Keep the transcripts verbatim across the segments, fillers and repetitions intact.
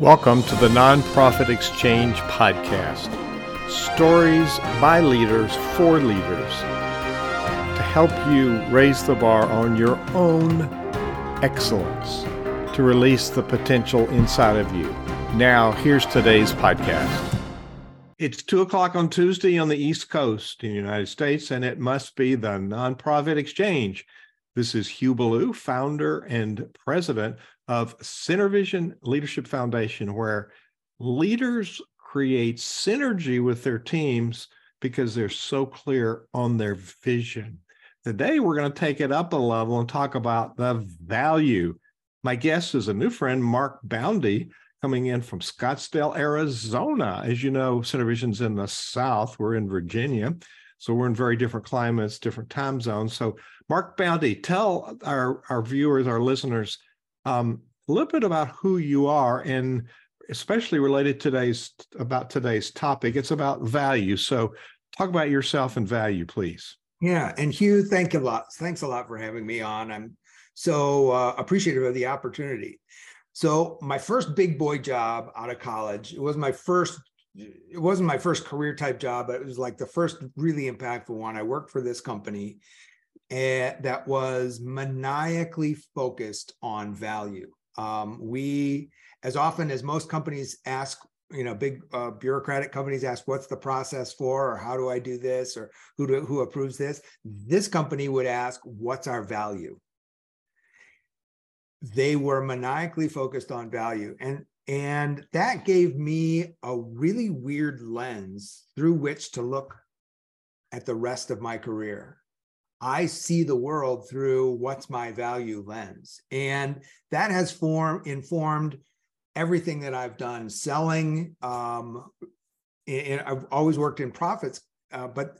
Welcome to the Nonprofit Exchange Podcast. Stories by leaders for leaders to help you raise the bar on your own excellence to release the potential inside of you. Now, here's today's podcast. It's two o'clock on Tuesday on the East Coast in the United States, and it must be the Nonprofit Exchange. This is Hugh Ballou, founder and president of Centervision Leadership Foundation, where leaders create synergy with their teams because they're so clear on their vision. Today, we're going to take it up a level and talk about the value. My guest is a new friend, Mark Boundy, coming in from Scottsdale, Arizona. As you know, Centervision's in the South. We're in Virginia. So we're in very different climates, different time zones. So Mark Boundy, tell our, our viewers, our listeners, Um, a little bit about who you are, and especially related today's about today's topic. It's about value. So talk about yourself and value, please. Yeah. And Hugh, thank you a lot. Thanks a lot for having me on. I'm so uh, appreciative of the opportunity. So my first big boy job out of college, it was my first, it wasn't my first career type job, but it was like the first really impactful one. I worked for this company and that was maniacally focused on value. Um, we, as often as most companies ask, you know, big uh, bureaucratic companies ask, what's the process for, or how do I do this, or who do, who approves this? This company would ask, what's our value? They were maniacally focused on value. And, and that gave me a really weird lens through which to look at the rest of my career. I see the world through what's my value lens. And that has form, informed everything that I've done. Selling, um, and I've always worked in profits, uh, but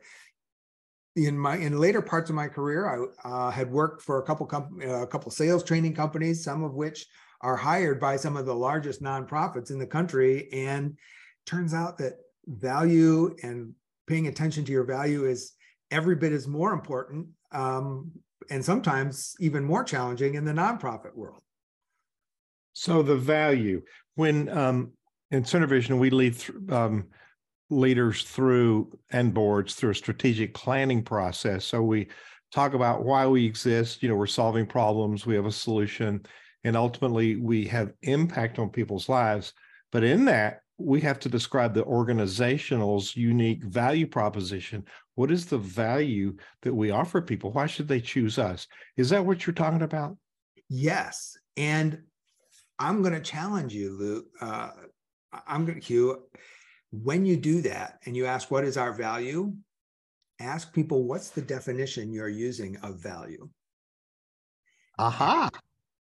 in my in later parts of my career, I uh, had worked for a couple com- a couple sales training companies, some of which are hired by some of the largest nonprofits in the country. And turns out that value and paying attention to your value is every bit is more important um, and sometimes even more challenging in the nonprofit world. So the value, when um, in Centervision, we lead th- um, leaders through and boards through a strategic planning process. So we talk about why we exist, you know, we're solving problems, we have a solution, and ultimately we have impact on people's lives. But in that, we have to describe the organizational's unique value proposition. What is the value that we offer people? Why should they choose us? Is that what you're talking about? Yes. And I'm going to challenge you, Luke. Uh, I'm going to, Hugh, when you do that and you ask, what is our value? Ask people, what's the definition you're using of value? Aha.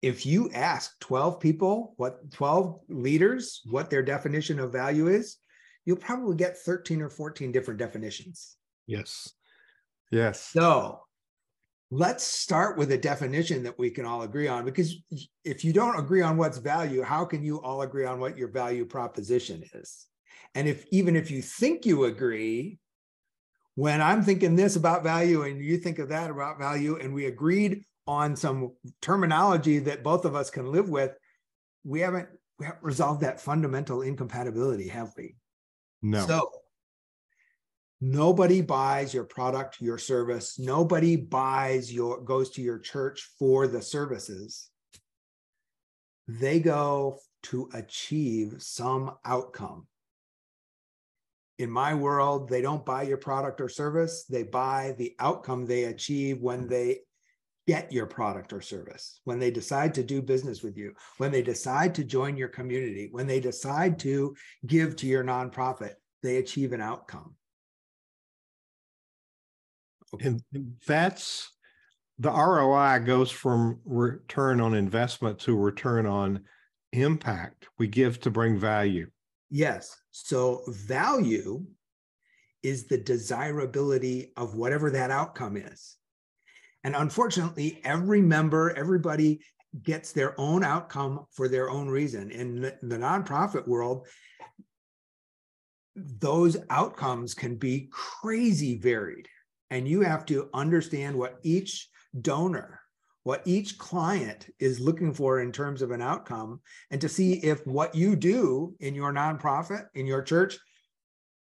If you ask twelve people, what twelve leaders, what their definition of value is, you'll probably get thirteen or fourteen different definitions. Yes. Yes. So let's start with a definition that we can all agree on, because if you don't agree on what's value, how can you all agree on what your value proposition is? And if even if you think you agree, when I'm thinking this about value and you think of that about value, and we agreed on some terminology that both of us can live with, we haven't, we haven't resolved that fundamental incompatibility, have we? No. So nobody buys your product, your service. Nobody buys your, goes to your church for the services. They go to achieve some outcome. In my world, they don't buy your product or service. They buy the outcome they achieve when they get your product or service, when they decide to do business with you, when they decide to join your community, when they decide to give to your nonprofit, they achieve an outcome. Okay. And that's the R O I goes from return on investment to return on impact. We give to bring value. Yes. So value is the desirability of whatever that outcome is. And unfortunately, every member, everybody gets their own outcome for their own reason. In the nonprofit world, those outcomes can be crazy varied. And you have to understand what each donor, what each client is looking for in terms of an outcome, and to see if what you do in your nonprofit, in your church,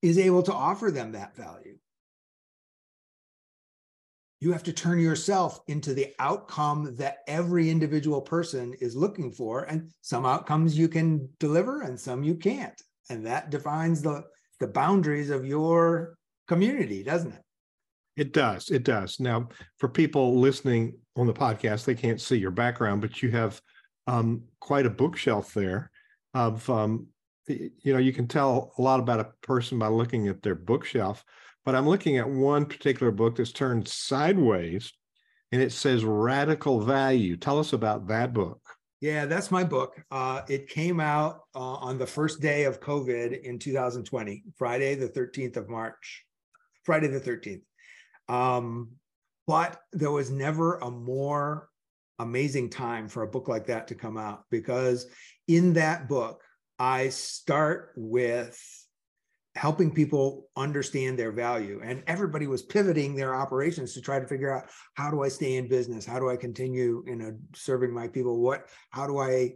is able to offer them that value. You have to turn yourself into the outcome that every individual person is looking for, and some outcomes you can deliver and some you can't. And that defines the, the boundaries of your community, doesn't it? It does. It does. Now, for people listening on the podcast, they can't see your background, but you have um, quite a bookshelf there of, um, you know, you can tell a lot about a person by looking at their bookshelf, but I'm looking at one particular book that's turned sideways and it says Radical Value. Tell us about that book. Yeah, that's my book. Uh, it came out uh, on the first day of COVID in two thousand twenty, Friday, the thirteenth of March, Friday, the thirteenth. Um, but there was never a more amazing time for a book like that to come out, because in that book, I start with helping people understand their value. And everybody was pivoting their operations to try to figure out, how do I stay in business? How do I continue, you know, serving my people? What, how do I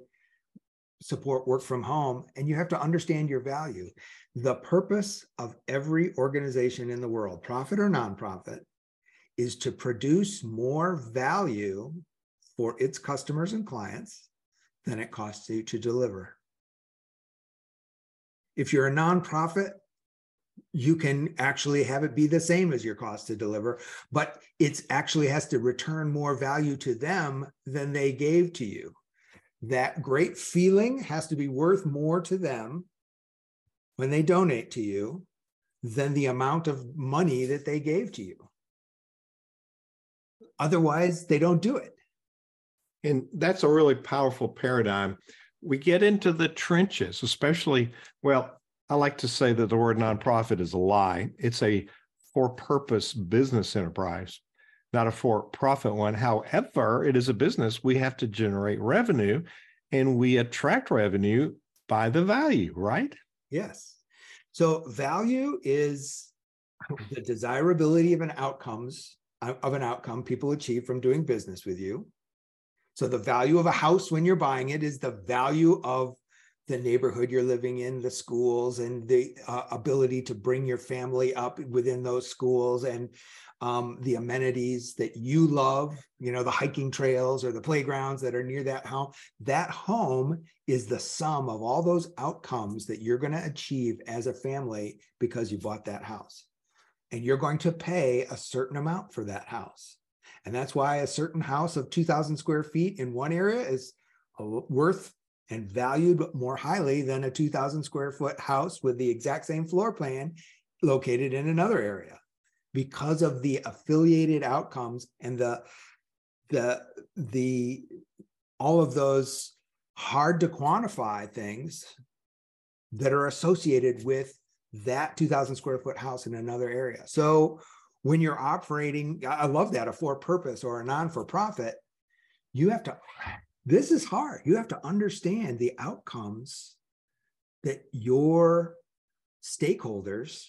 support work from home? And you have to understand your value. The purpose of every organization in the world, profit or nonprofit, is to produce more value for its customers and clients than it costs you to deliver. If you're a nonprofit, you can actually have it be the same as your cost to deliver, but it actually has to return more value to them than they gave to you. That great feeling has to be worth more to them when they donate to you than the amount of money that they gave to you. Otherwise, they don't do it. And that's a really powerful paradigm. We get into the trenches, especially, well, I like to say that the word nonprofit is a lie. It's a for-purpose business enterprise, not a for-profit one. However, it is a business. We have to generate revenue, and we attract revenue by the value, right? Yes. So value is the desirability of an outcomes of an outcome people achieve from doing business with you. So the value of a house when you're buying it is the value of the neighborhood you're living in, the schools, and the uh, ability to bring your family up within those schools, and um, the amenities that you love, you know, the hiking trails or the playgrounds that are near that home. That home is the sum of all those outcomes that you're going to achieve as a family because you bought that house. And you're going to pay a certain amount for that house. And that's why a certain house of two thousand square feet in one area is worth and valued more highly than a two thousand square foot house with the exact same floor plan located in another area, because of the affiliated outcomes and the, the, the, all of those hard to quantify things that are associated with that two thousand square foot house in another area. So when you're operating, I love that, a for-purpose or a non-for-profit, you have to, this is hard. You have to understand the outcomes that your stakeholders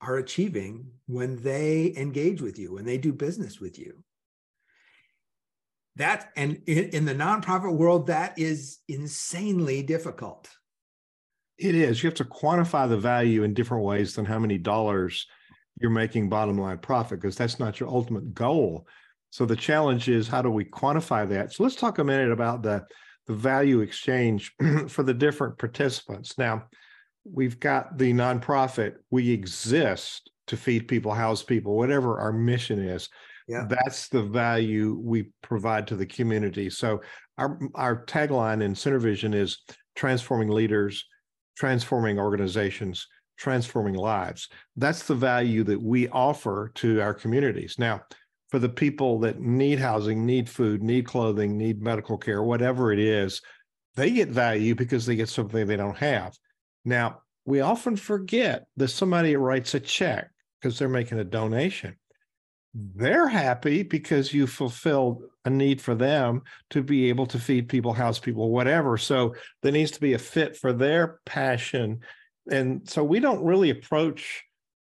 are achieving when they engage with you, when they do business with you. That, and in, in the nonprofit world, that is insanely difficult. It is. You have to quantify the value in different ways than how many dollars you're making bottom line profit, because that's not your ultimate goal. So the challenge is, how do we quantify that? So let's talk a minute about the, the value exchange for the different participants. Now, we've got the nonprofit. We exist to feed people, house people, whatever our mission is. Yeah. That's the value we provide to the community. So our, our tagline in Centervision is transforming leaders, transforming organizations, transforming lives. That's the value that we offer to our communities. Now, for the people that need housing, need food, need clothing, need medical care, whatever it is, they get value because they get something they don't have. Now, we often forget that somebody writes a check because they're making a donation. They're happy because you fulfilled a need for them to be able to feed people, house people, whatever. So there needs to be a fit for their passion. And so we don't really approach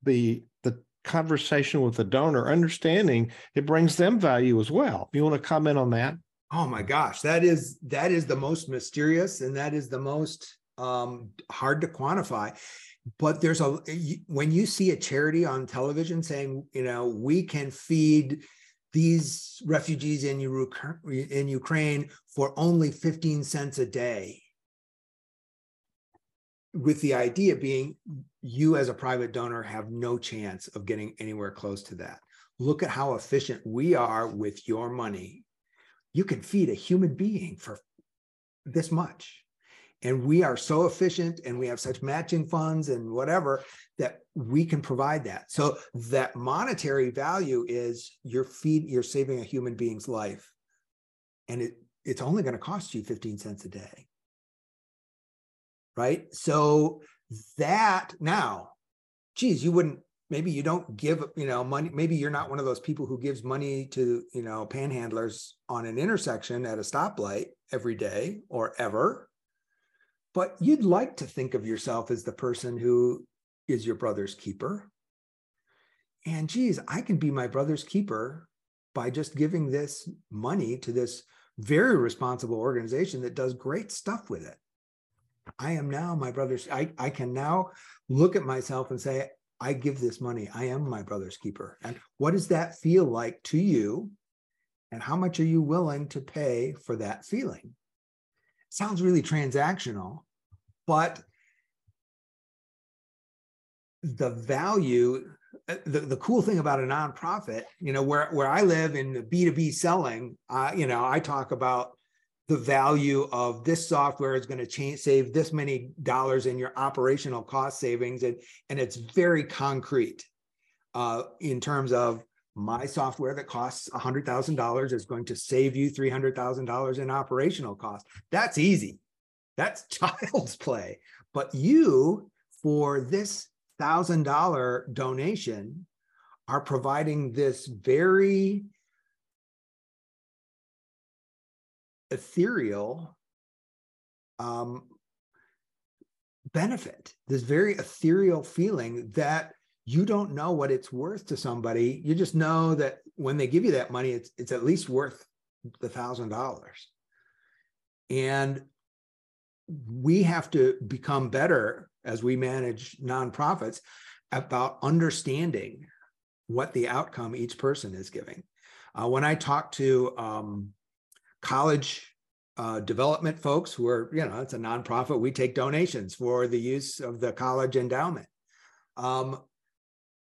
the the conversation with the donor, understanding it brings them value as well. You want to comment on that? Oh my gosh, that is that is the most mysterious, and that is the most um, hard to quantify. But there's a when you see a charity on television saying, you know, we can feed these refugees in in Ukraine for only fifteen cents a day, with the idea being you as a private donor have no chance of getting anywhere close to that. Look at how efficient we are with your money. You can feed a human being for this much. And we are so efficient, and we have such matching funds and whatever, that we can provide that. So that monetary value is you're feed, you're saving a human being's life. And it, it's only going to cost you fifteen cents a day. Right? So that now, geez, you wouldn't, maybe you don't give, you know, money. Maybe you're not one of those people who gives money to, you know, panhandlers on an intersection at a stoplight every day or ever. But you'd like to think of yourself as the person who is your brother's keeper. And geez, I can be my brother's keeper by just giving this money to this very responsible organization that does great stuff with it. I am now my brother's, I, I can now look at myself and say, I give this money. I am my brother's keeper. And what does that feel like to you? And how much are you willing to pay for that feeling? Sounds really transactional, but the value, the, the cool thing about a nonprofit, you know, where, where I live in the B two B selling, uh, you know, I talk about the value of this software is going to change, save this many dollars in your operational cost savings. And, and it's very concrete uh, in terms of my software that costs one hundred thousand dollars is going to save you three hundred thousand dollars in operational cost. That's easy. That's child's play. But you, for this one thousand dollar donation, are providing this very ethereal um, benefit, this very ethereal feeling that you don't know what it's worth to somebody. You just know that when they give you that money, it's, it's at least worth the one thousand dollars. And we have to become better as we manage nonprofits about understanding what the outcome each person is giving. Uh, when I talk to um, college uh, development folks who are, you know, it's a nonprofit, we take donations for the use of the college endowment. Um,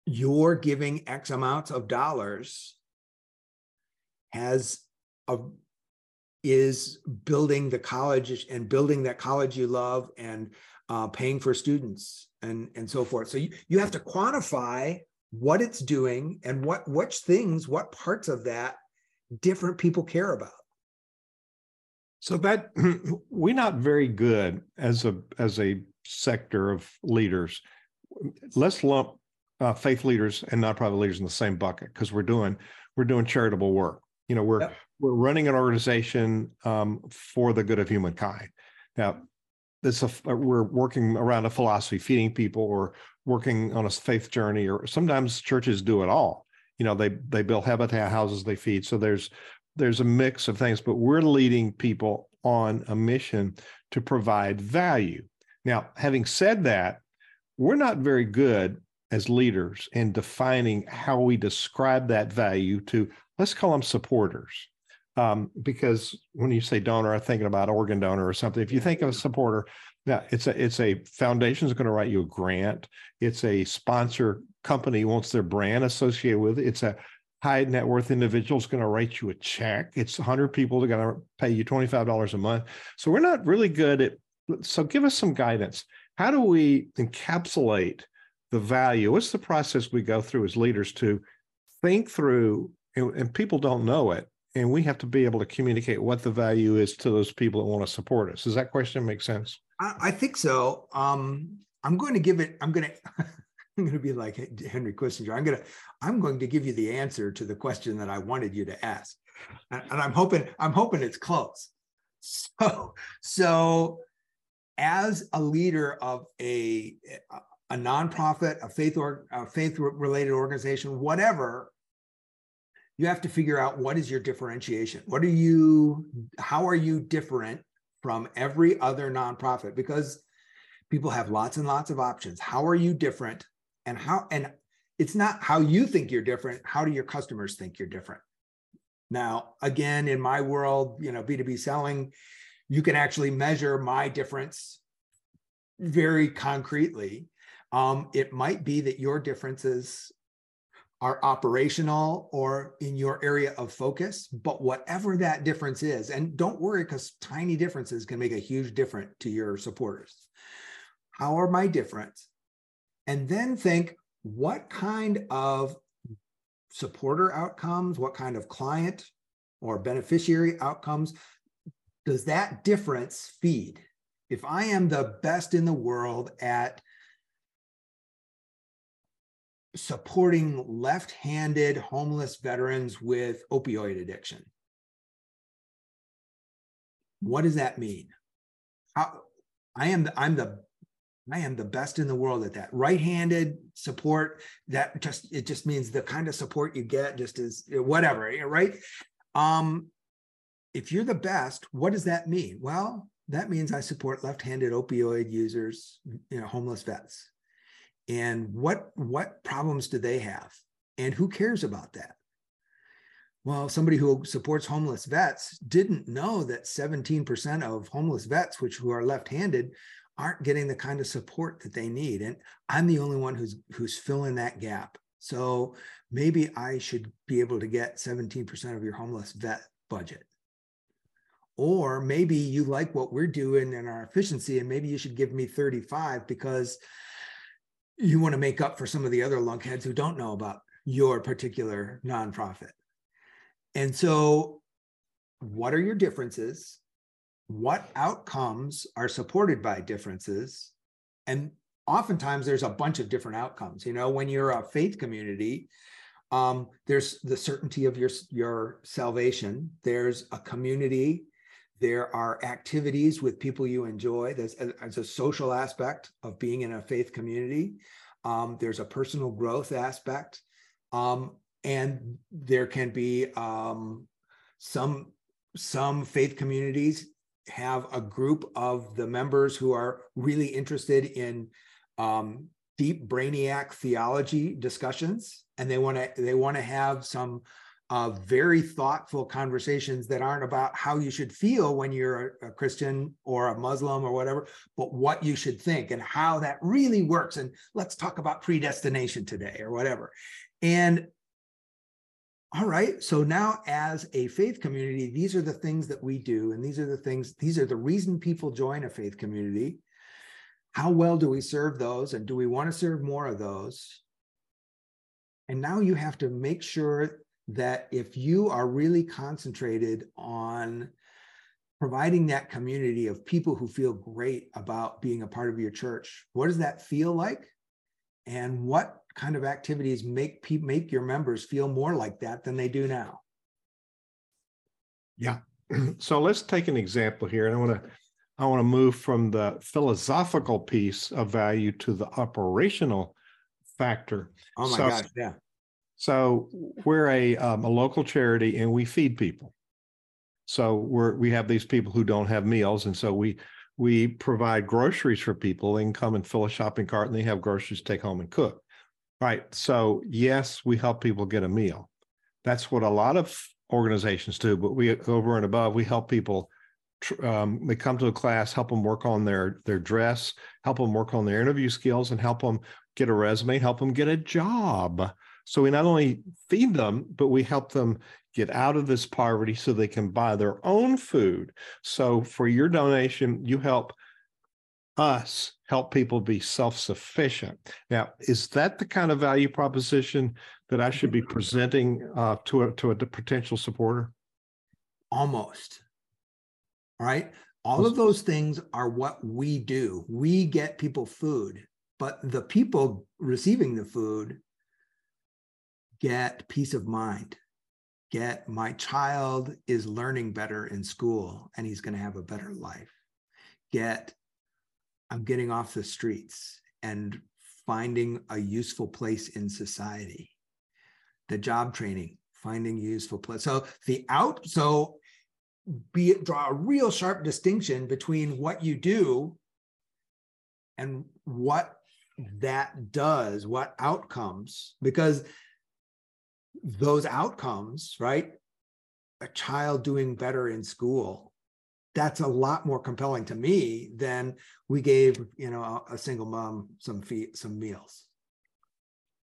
You're giving X amounts of dollars has a, is building the college and building that college you love and uh, paying for students and, and so forth. So you, you have to quantify what it's doing and what which things, what parts of that different people care about. So that we're not very good as a as a sector of leaders. Let's lump Uh, faith leaders and nonprofit leaders in the same bucket, because we're doing we're doing charitable work. You know, we're yep. we're running an organization um, for the good of humankind. Now, this a, we're working around a philosophy, feeding people, or working on a faith journey, or sometimes churches do it all. You know, they they build habitat houses, they feed. So there's there's a mix of things, but we're leading people on a mission to provide value. Now, having said that, we're not very good as leaders in defining how we describe that value to, let's call them supporters. Um, because when you say donor, I'm thinking about organ donor or something. If you think of a supporter, now it's a, it's a foundation is going to write you a grant. It's a sponsor company wants their brand associated with it. It's a high net worth individual is going to write you a check. It's one hundred people that are going to pay you twenty-five dollars a month. So we're not really good at, so give us some guidance. How do we encapsulate the value? What's the process we go through as leaders to think through, and, and people don't know it, and we have to be able to communicate what the value is to those people that want to support us? Does that question make sense? I, I think so. Um, I'm going to give it, I'm going to, I'm going to be like Henry Kissinger. I'm going to, I'm going to give you the answer to the question that I wanted you to ask. And, and I'm hoping, I'm hoping it's close. So, so as a leader of a, a a nonprofit, a faith or a faith-related organization, whatever, you have to figure out what is your differentiation. What are you? How are you different from every other nonprofit? Because people have lots and lots of options. How are you different? And how? And it's not how you think you're different. How do your customers think you're different? Now, again, in my world, you know, B two B selling, you can actually measure my difference very concretely. Um, it might be that your differences are operational or in your area of focus, but whatever that difference is, and don't worry, because tiny differences can make a huge difference to your supporters. How are my different? And then think, what kind of supporter outcomes, what kind of client or beneficiary outcomes does that difference feed? If I am the best in the world at supporting left-handed homeless veterans with opioid addiction, what does that mean? How, I am the, I'm the I am the best in the world at that. Right-handed support, that just it just means the kind of support you get just is whatever, right? Um, if you're the best, what does that mean? Well, that means I support left-handed opioid users, you know, homeless vets. And what what problems do they have? And who cares about that? Well, somebody who supports homeless vets didn't know that seventeen percent of homeless vets, which who are left-handed, aren't getting the kind of support that they need. And I'm the only one who's who's filling that gap. So maybe I should be able to get seventeen percent of your homeless vet budget. Or maybe you like what we're doing in our efficiency, and maybe you should give me thirty-five because you want to make up for some of the other lunkheads who don't know about your particular nonprofit. And so what are your differences? What outcomes are supported by differences? And oftentimes there's a bunch of different outcomes. You know, when you're a faith community, um, there's the certainty of your, your salvation. There's a community. There are activities with people you enjoy. There's a, there's a social aspect of being in a faith community. Um, there's a personal growth aspect. Um, and there can be um, some, some faith communities have a group of the members who are really interested in um, deep brainiac theology discussions. And they want to they want to have some Uh, very thoughtful conversations that aren't about how you should feel when you're a, a Christian or a Muslim or whatever, but what you should think and how that really works. And let's talk about predestination today or whatever. And all right, so now as a faith community, these are the things that we do. And these are the things, these are the reason people join a faith community. How well do we serve those? And do we want to serve more of those? And now you have to make sure that if you are really concentrated on providing that community of people who feel great about being a part of your church, what does that feel like? And what kind of activities make pe- make your members feel more like that than they do now? Yeah. So let's take an example here. And I want to I want to move from the philosophical piece of value to the operational factor. Oh my so, gosh, yeah. So we're a, um, a local charity, and we feed people. So we're, we have these people who don't have meals, and so we we provide groceries for people. They can come and fill a shopping cart, and they have groceries to take home and cook. Right. So yes, we help people get a meal. That's what a lot of organizations do. But we over and above, we help people. Um, they come to a class, help them work on their their dress, help them work on their interview skills, and help them get a resume, help them get a job. So we not only feed them, but we help them get out of this poverty so they can buy their own food. So for your donation, you help us help people be self-sufficient. Now, is that the kind of value proposition that I should be presenting uh, to, a, to a potential supporter? Almost. All right. All of those things are what we do. We get people food, but the people receiving the food get peace of mind, get my child is learning better in school and he's going to have a better life, get I'm getting off the streets and finding a useful place in society. The job training, finding useful place. So the out, so be it, draw a real sharp distinction between what you do and what that does, what outcomes, because those outcomes, right? A child doing better in school, that's a lot more compelling to me than we gave, you know, a single mom some fee- some meals.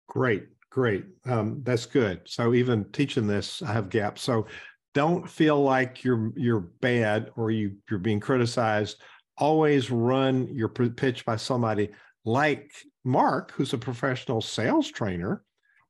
Great, great. Um, that's good. So even teaching this, I have gaps. So don't feel like you're you're bad or you you're being criticized. Always run your pitch by somebody like Mark, who's a professional sales trainer,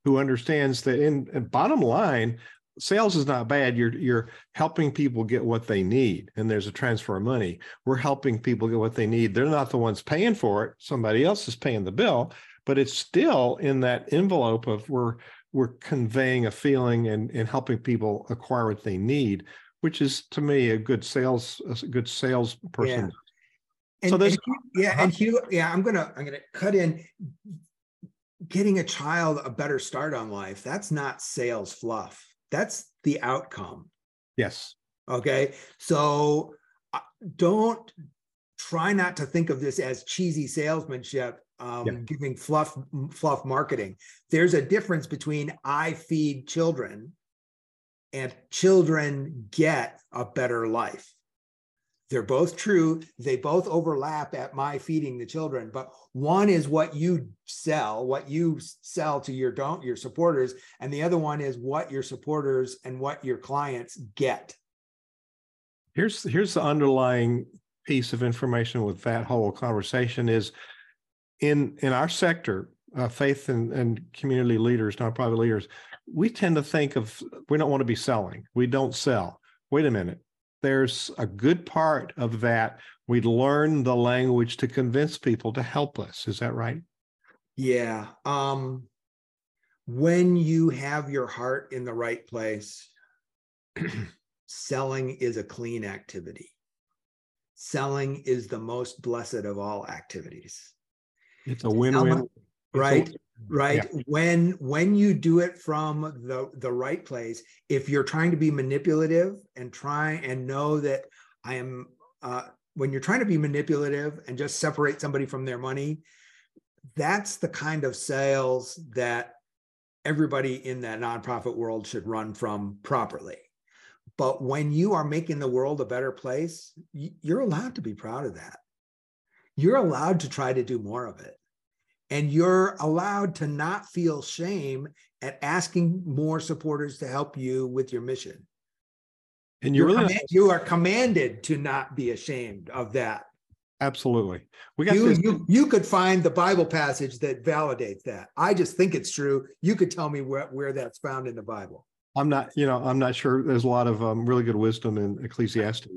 who understands that in, in bottom line, sales is not bad. You're you're helping people get what they need, and there's a transfer of money. We're helping people get what they need. They're not the ones paying for it. Somebody else is paying the bill, but it's still in that envelope of we're we're conveying a feeling and, and helping people acquire what they need, which is to me a good sales a good salesperson. Yeah. And, so there's and, yeah, and Hugh, yeah, I'm gonna I'm gonna cut in. Getting a child a better start on life, that's not sales fluff. That's the outcome. Yes. Okay. So don't try not to think of this as cheesy salesmanship, um, yep. giving fluff, fluff marketing. There's a difference between I feed children and children get a better life. They're both true. They both overlap at my feeding the children, but one is what you sell, what you sell to your don't your supporters, and the other one is what your supporters and what your clients get. Here's here's the underlying piece of information with that whole conversation is in in our sector, uh, faith and, and community leaders, nonprofit leaders, we tend to think of we don't want to be selling. We don't sell. Wait a minute. There's a good part of that. We learn the language to convince people to help us. Is that right? Yeah. Um, when you have your heart in the right place, selling is a clean activity. Selling is the most blessed of all activities. It's a win-win. Someone, right. It's a win-win. Right. Yeah. When, when you do it from the, the right place, if you're trying to be manipulative and try and know that I am, uh, when you're trying to be manipulative and just separate somebody from their money, that's the kind of sales that everybody in that nonprofit world should run from properly. But when you are making the world a better place, you're allowed to be proud of that. You're allowed to try to do more of it. And you're allowed to not feel shame at asking more supporters to help you with your mission. And you're, you're really command, you are commanded to not be ashamed of that. Absolutely. We got you, this. You, you could find the Bible passage that validates that. I just think it's true. You could tell me where, where that's found in the Bible. I'm not, you know, I'm not sure. There's a lot of um, really good wisdom in Ecclesiastes.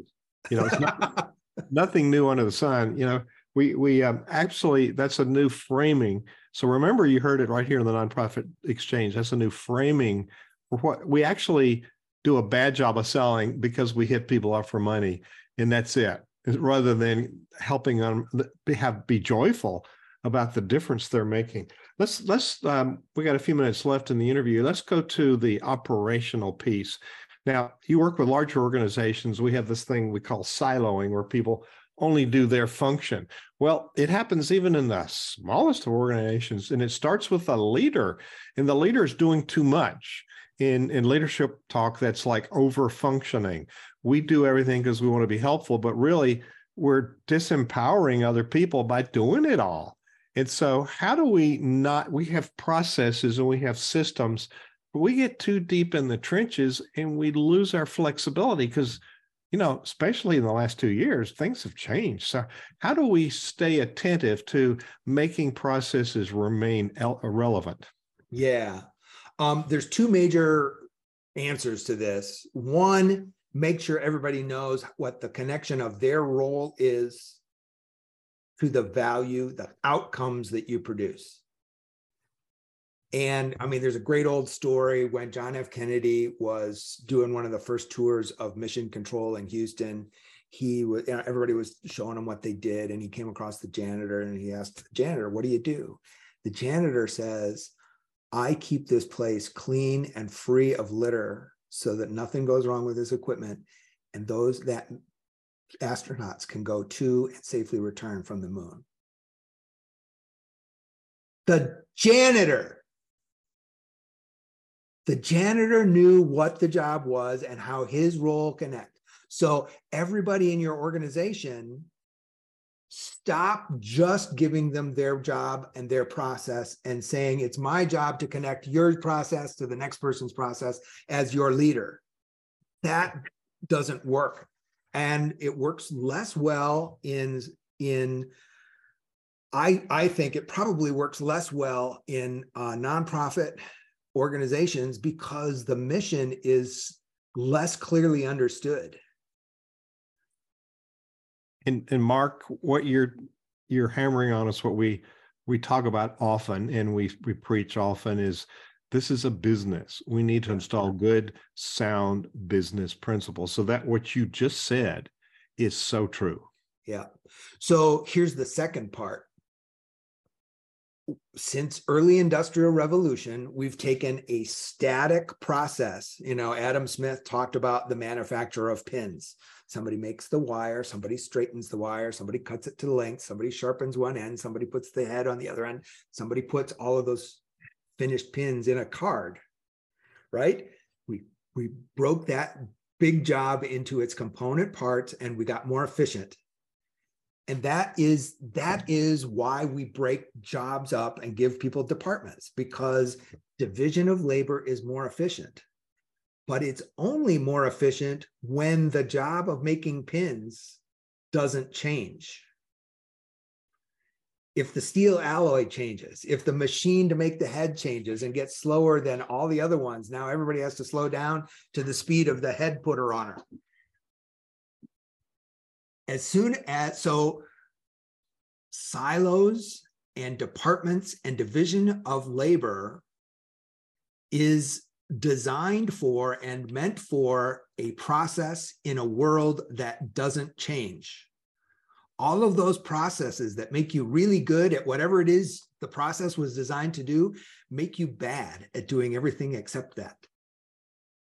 You know, it's not, nothing new under the sun, you know. We we um, actually, that's a new framing. So remember, you heard it right here in the Nonprofit Exchange. That's a new framing. For what we actually do a bad job of selling because we hit people up for money, and that's it. Rather than helping them have be joyful about the difference they're making. Let's let's um, we got a few minutes left in the interview. Let's go to the operational piece. Now you work with larger organizations. We have this thing we call siloing, where people only do their function. Well, it happens even in the smallest of organizations, and it starts with a leader, and the leader is doing too much. In, in leadership talk, that's like over-functioning. We do everything because we want to be helpful, but really we're disempowering other people by doing it all. And so how do we not, we have processes and we have systems, but we get too deep in the trenches and we lose our flexibility because, you know, especially in the last two years, things have changed. So how do we stay attentive to making processes remain relevant? Yeah. Um, there's two major answers to this. One, make sure everybody knows what the connection of their role is to the value, the outcomes that you produce. And I mean, there's a great old story when John F. Kennedy was doing one of the first tours of Mission Control in Houston. He was, you know, everybody was showing him what they did, and he came across the janitor, and he asked the janitor, "What do you do?" the janitor says, I keep this place clean and free of litter so that nothing goes wrong with this equipment, and those that astronauts can go to and safely return from the moon. The janitor. The janitor knew what the job was and how his role connected. So everybody in your organization, stop just giving them their job and their process and saying, it's my job to connect your process to the next person's process as your leader. That doesn't work. And it works less well in, in I, I think it probably works less well in uh, nonprofit organizations because the mission is less clearly understood. And, and Mark, what you're you're hammering on is what we we talk about often, and we we preach often, is this is a business. We need to install good, sound business principles. So that what you just said is so true. Yeah. So here's the second part. Since early industrial revolution, we've taken a static process. You know, Adam Smith talked about the manufacture of pins. Somebody makes the wire, somebody straightens the wire, somebody cuts it to length, somebody sharpens one end, somebody puts the head on the other end, somebody puts all of those finished pins in a card, right? We, we broke that big job into its component parts and we got more efficient. And that is, that is why we break jobs up and give people departments, because division of labor is more efficient. But it's only more efficient when the job of making pins doesn't change. If the steel alloy changes, if the machine to make the head changes and gets slower than all the other ones, now everybody has to slow down to the speed of the head putter on her. As soon as, so silos and departments and division of labor is designed for and meant for a process in a world that doesn't change. All of those processes that make you really good at whatever it is the process was designed to do make you bad at doing everything except that.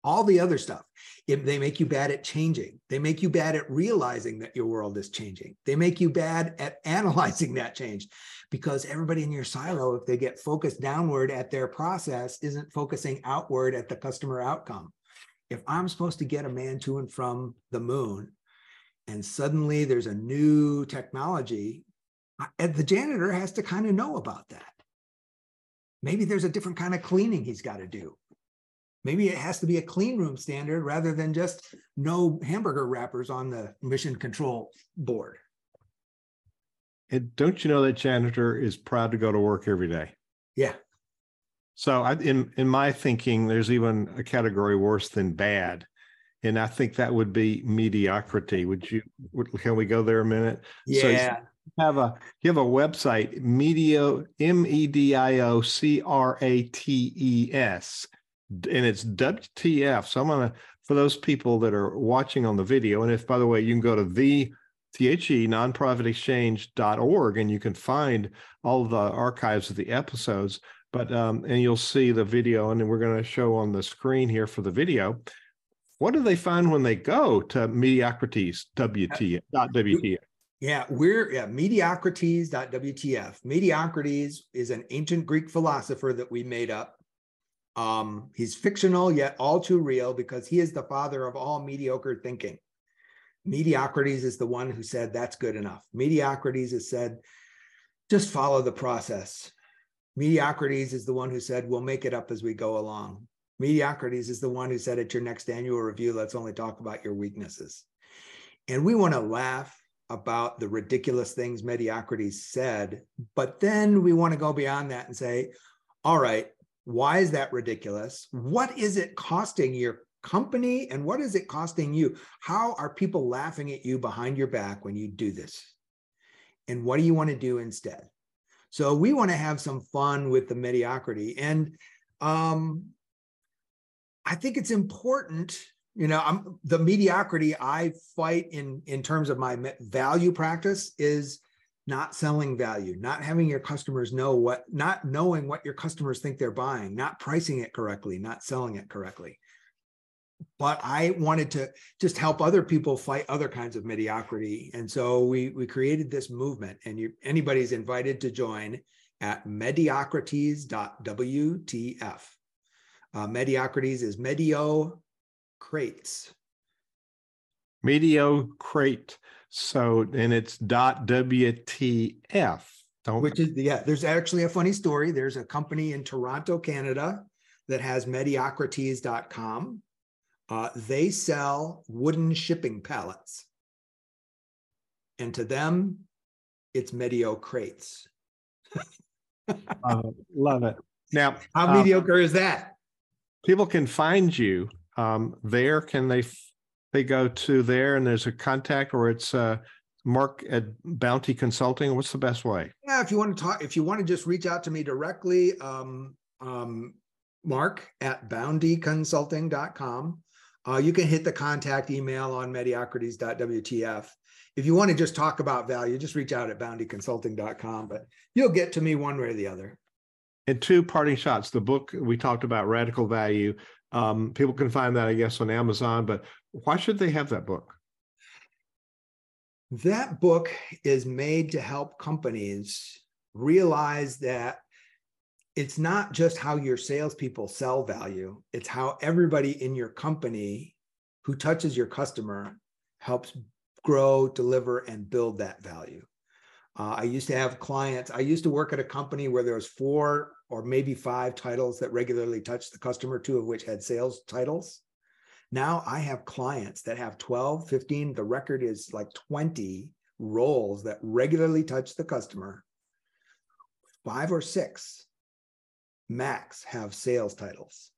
All the other stuff, if they make you bad at changing. They make you bad at realizing that your world is changing. They make you bad at analyzing that change, because everybody in your silo, if they get focused downward at their process, isn't focusing outward at the customer outcome. If I'm supposed to get a man to and from the moon, and suddenly there's a new technology, the janitor has to kind of know about that. Maybe there's a different kind of cleaning he's got to do. Maybe it has to be a clean room standard rather than just no hamburger wrappers on the mission control board. And don't you know that janitor is proud to go to work every day? Yeah. So I, in, in my thinking, there's even a category worse than bad. And I think that would be mediocrity. Would you, can we go there a minute? Yeah. So have a, you have a website, Medio, M E D I O C R A T E S. And it's W T F. So I'm going to, for those people that are watching on the video, and if, by the way, you can go to the T H E nonprofit exchange dot org and you can find all the archives of the episodes, but, um, and you'll see the video, and then we're going to show on the screen here for the video. What do they find when they go to Mediocrates, W T F, dot W T F? Yeah, we're yeah, Mediocrates dot W T F. Mediocrates is an ancient Greek philosopher that we made up. Um, he's fictional, yet all too real, because he is the father of all mediocre thinking. Mediocrates is the one who said, that's good enough. Mediocrates has said, just follow the process. Mediocrates is the one who said, we'll make it up as we go along. Mediocrates is the one who said, at your next annual review, let's only talk about your weaknesses. And we want to laugh about the ridiculous things Mediocrates said, but then we want to go beyond that and say, all right, why is that ridiculous? What is it costing your company? And what is it costing you? How are people laughing at you behind your back when you do this? And what do you want to do instead? So we want to have some fun with the mediocrity. And um, I think it's important, you know, I'm, the mediocrity I fight in, in terms of my value practice is not selling value, not having your customers know what, not knowing what your customers think they're buying, not pricing it correctly, not selling it correctly. But I wanted to just help other people fight other kinds of mediocrity. And so we, we created this movement, and you, anybody's invited to join at mediocrates dot w t f. Uh, Mediocrates is Mediocrates. Mediocrate. So, and it's .wtf. Don't... Which is, yeah, there's actually a funny story. There's a company in Toronto, Canada that has mediocrates dot com. Uh, they sell wooden shipping pallets. And to them, it's Mediocrates. uh, love it. Now, how um, mediocre is that? People can find you um, there. Can they they go to there and there's a contact, or it's uh, Mark at Boundy Consulting? What's the best way? Yeah, if you want to talk, if you want to just reach out to me directly, um, um, Mark at boundy consulting dot com. Uh, you can hit the contact email on mediocrates dot w t f. If you want to just talk about value, just reach out at boundy consulting dot com, but you'll get to me one way or the other. And two parting shots. The book we talked about, Radical Value, um, people can find that, I guess, on Amazon, but why should they have that book? That book is made to help companies realize that it's not just how your salespeople sell value, it's how everybody in your company who touches your customer helps grow, deliver, and build that value. Uh, I used to have clients, I used to work at a company where there was four or maybe five titles that regularly touched the customer, two of which had sales titles. Now I have clients that have twelve, fifteen, the record is like twenty roles that regularly touch the customer. Five or six max have sales titles.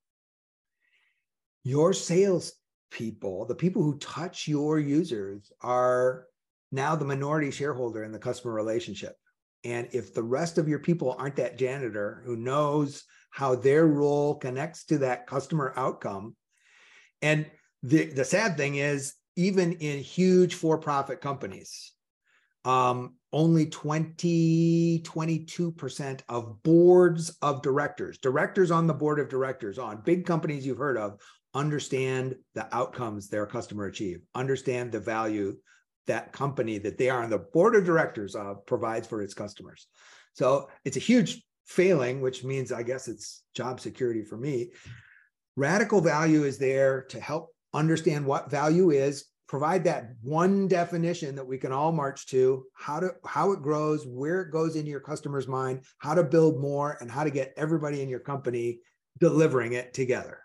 Your sales people, the people who touch your users, are now the minority shareholder in the customer relationship. And if the rest of your people aren't that janitor who knows how their role connects to that customer outcome, and the, the sad thing is, even in huge for-profit companies, um, only twenty, twenty-two percent of boards of directors, directors on the board of directors on big companies you've heard of, understand the outcomes their customer achieve, understand the value that company that they are on the board of directors of provides for its customers. So it's a huge failing, which means I guess it's job security for me. Radical Value is there to help understand what value is, provide that one definition that we can all march to, how to how it grows, where it goes into your customer's mind, how to build more, and how to get everybody in your company delivering it together.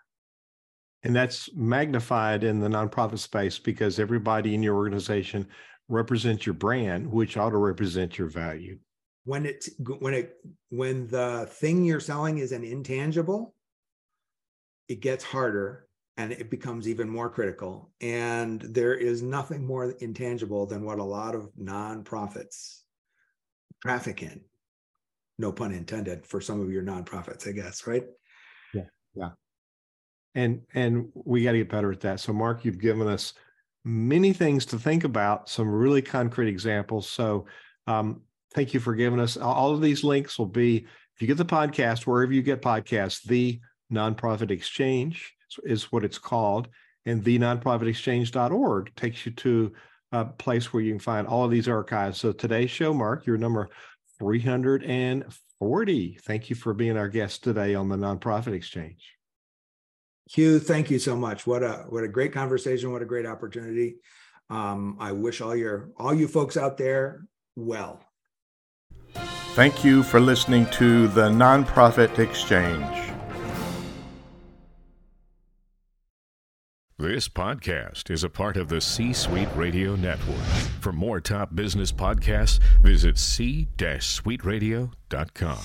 And that's magnified in the nonprofit space because everybody in your organization represents your brand, which ought to represent your value. When it's when it when the thing you're selling is an intangible, it gets harder and it becomes even more critical. And there is nothing more intangible than what a lot of nonprofits traffic in. No pun intended for some of your nonprofits, I guess, right? Yeah, yeah. And and we got to get better at that. So, Mark, you've given us many things to think about, some really concrete examples. So um, thank you for giving us. All of these links will be, if you get the podcast, wherever you get podcasts, The Nonprofit Exchange is what it's called. And the nonprofit exchange dot org takes you to a place where you can find all of these archives. So today's show, Mark, you're number three hundred forty. Thank you for being our guest today on The Nonprofit Exchange. Hugh, thank you so much. What a what a great conversation. What a great opportunity. Um, I wish all your all you folks out there well. Thank you for listening to The Nonprofit Exchange. This podcast is a part of the C-Suite Radio Network. For more top business podcasts, visit c dash suite radio dot com.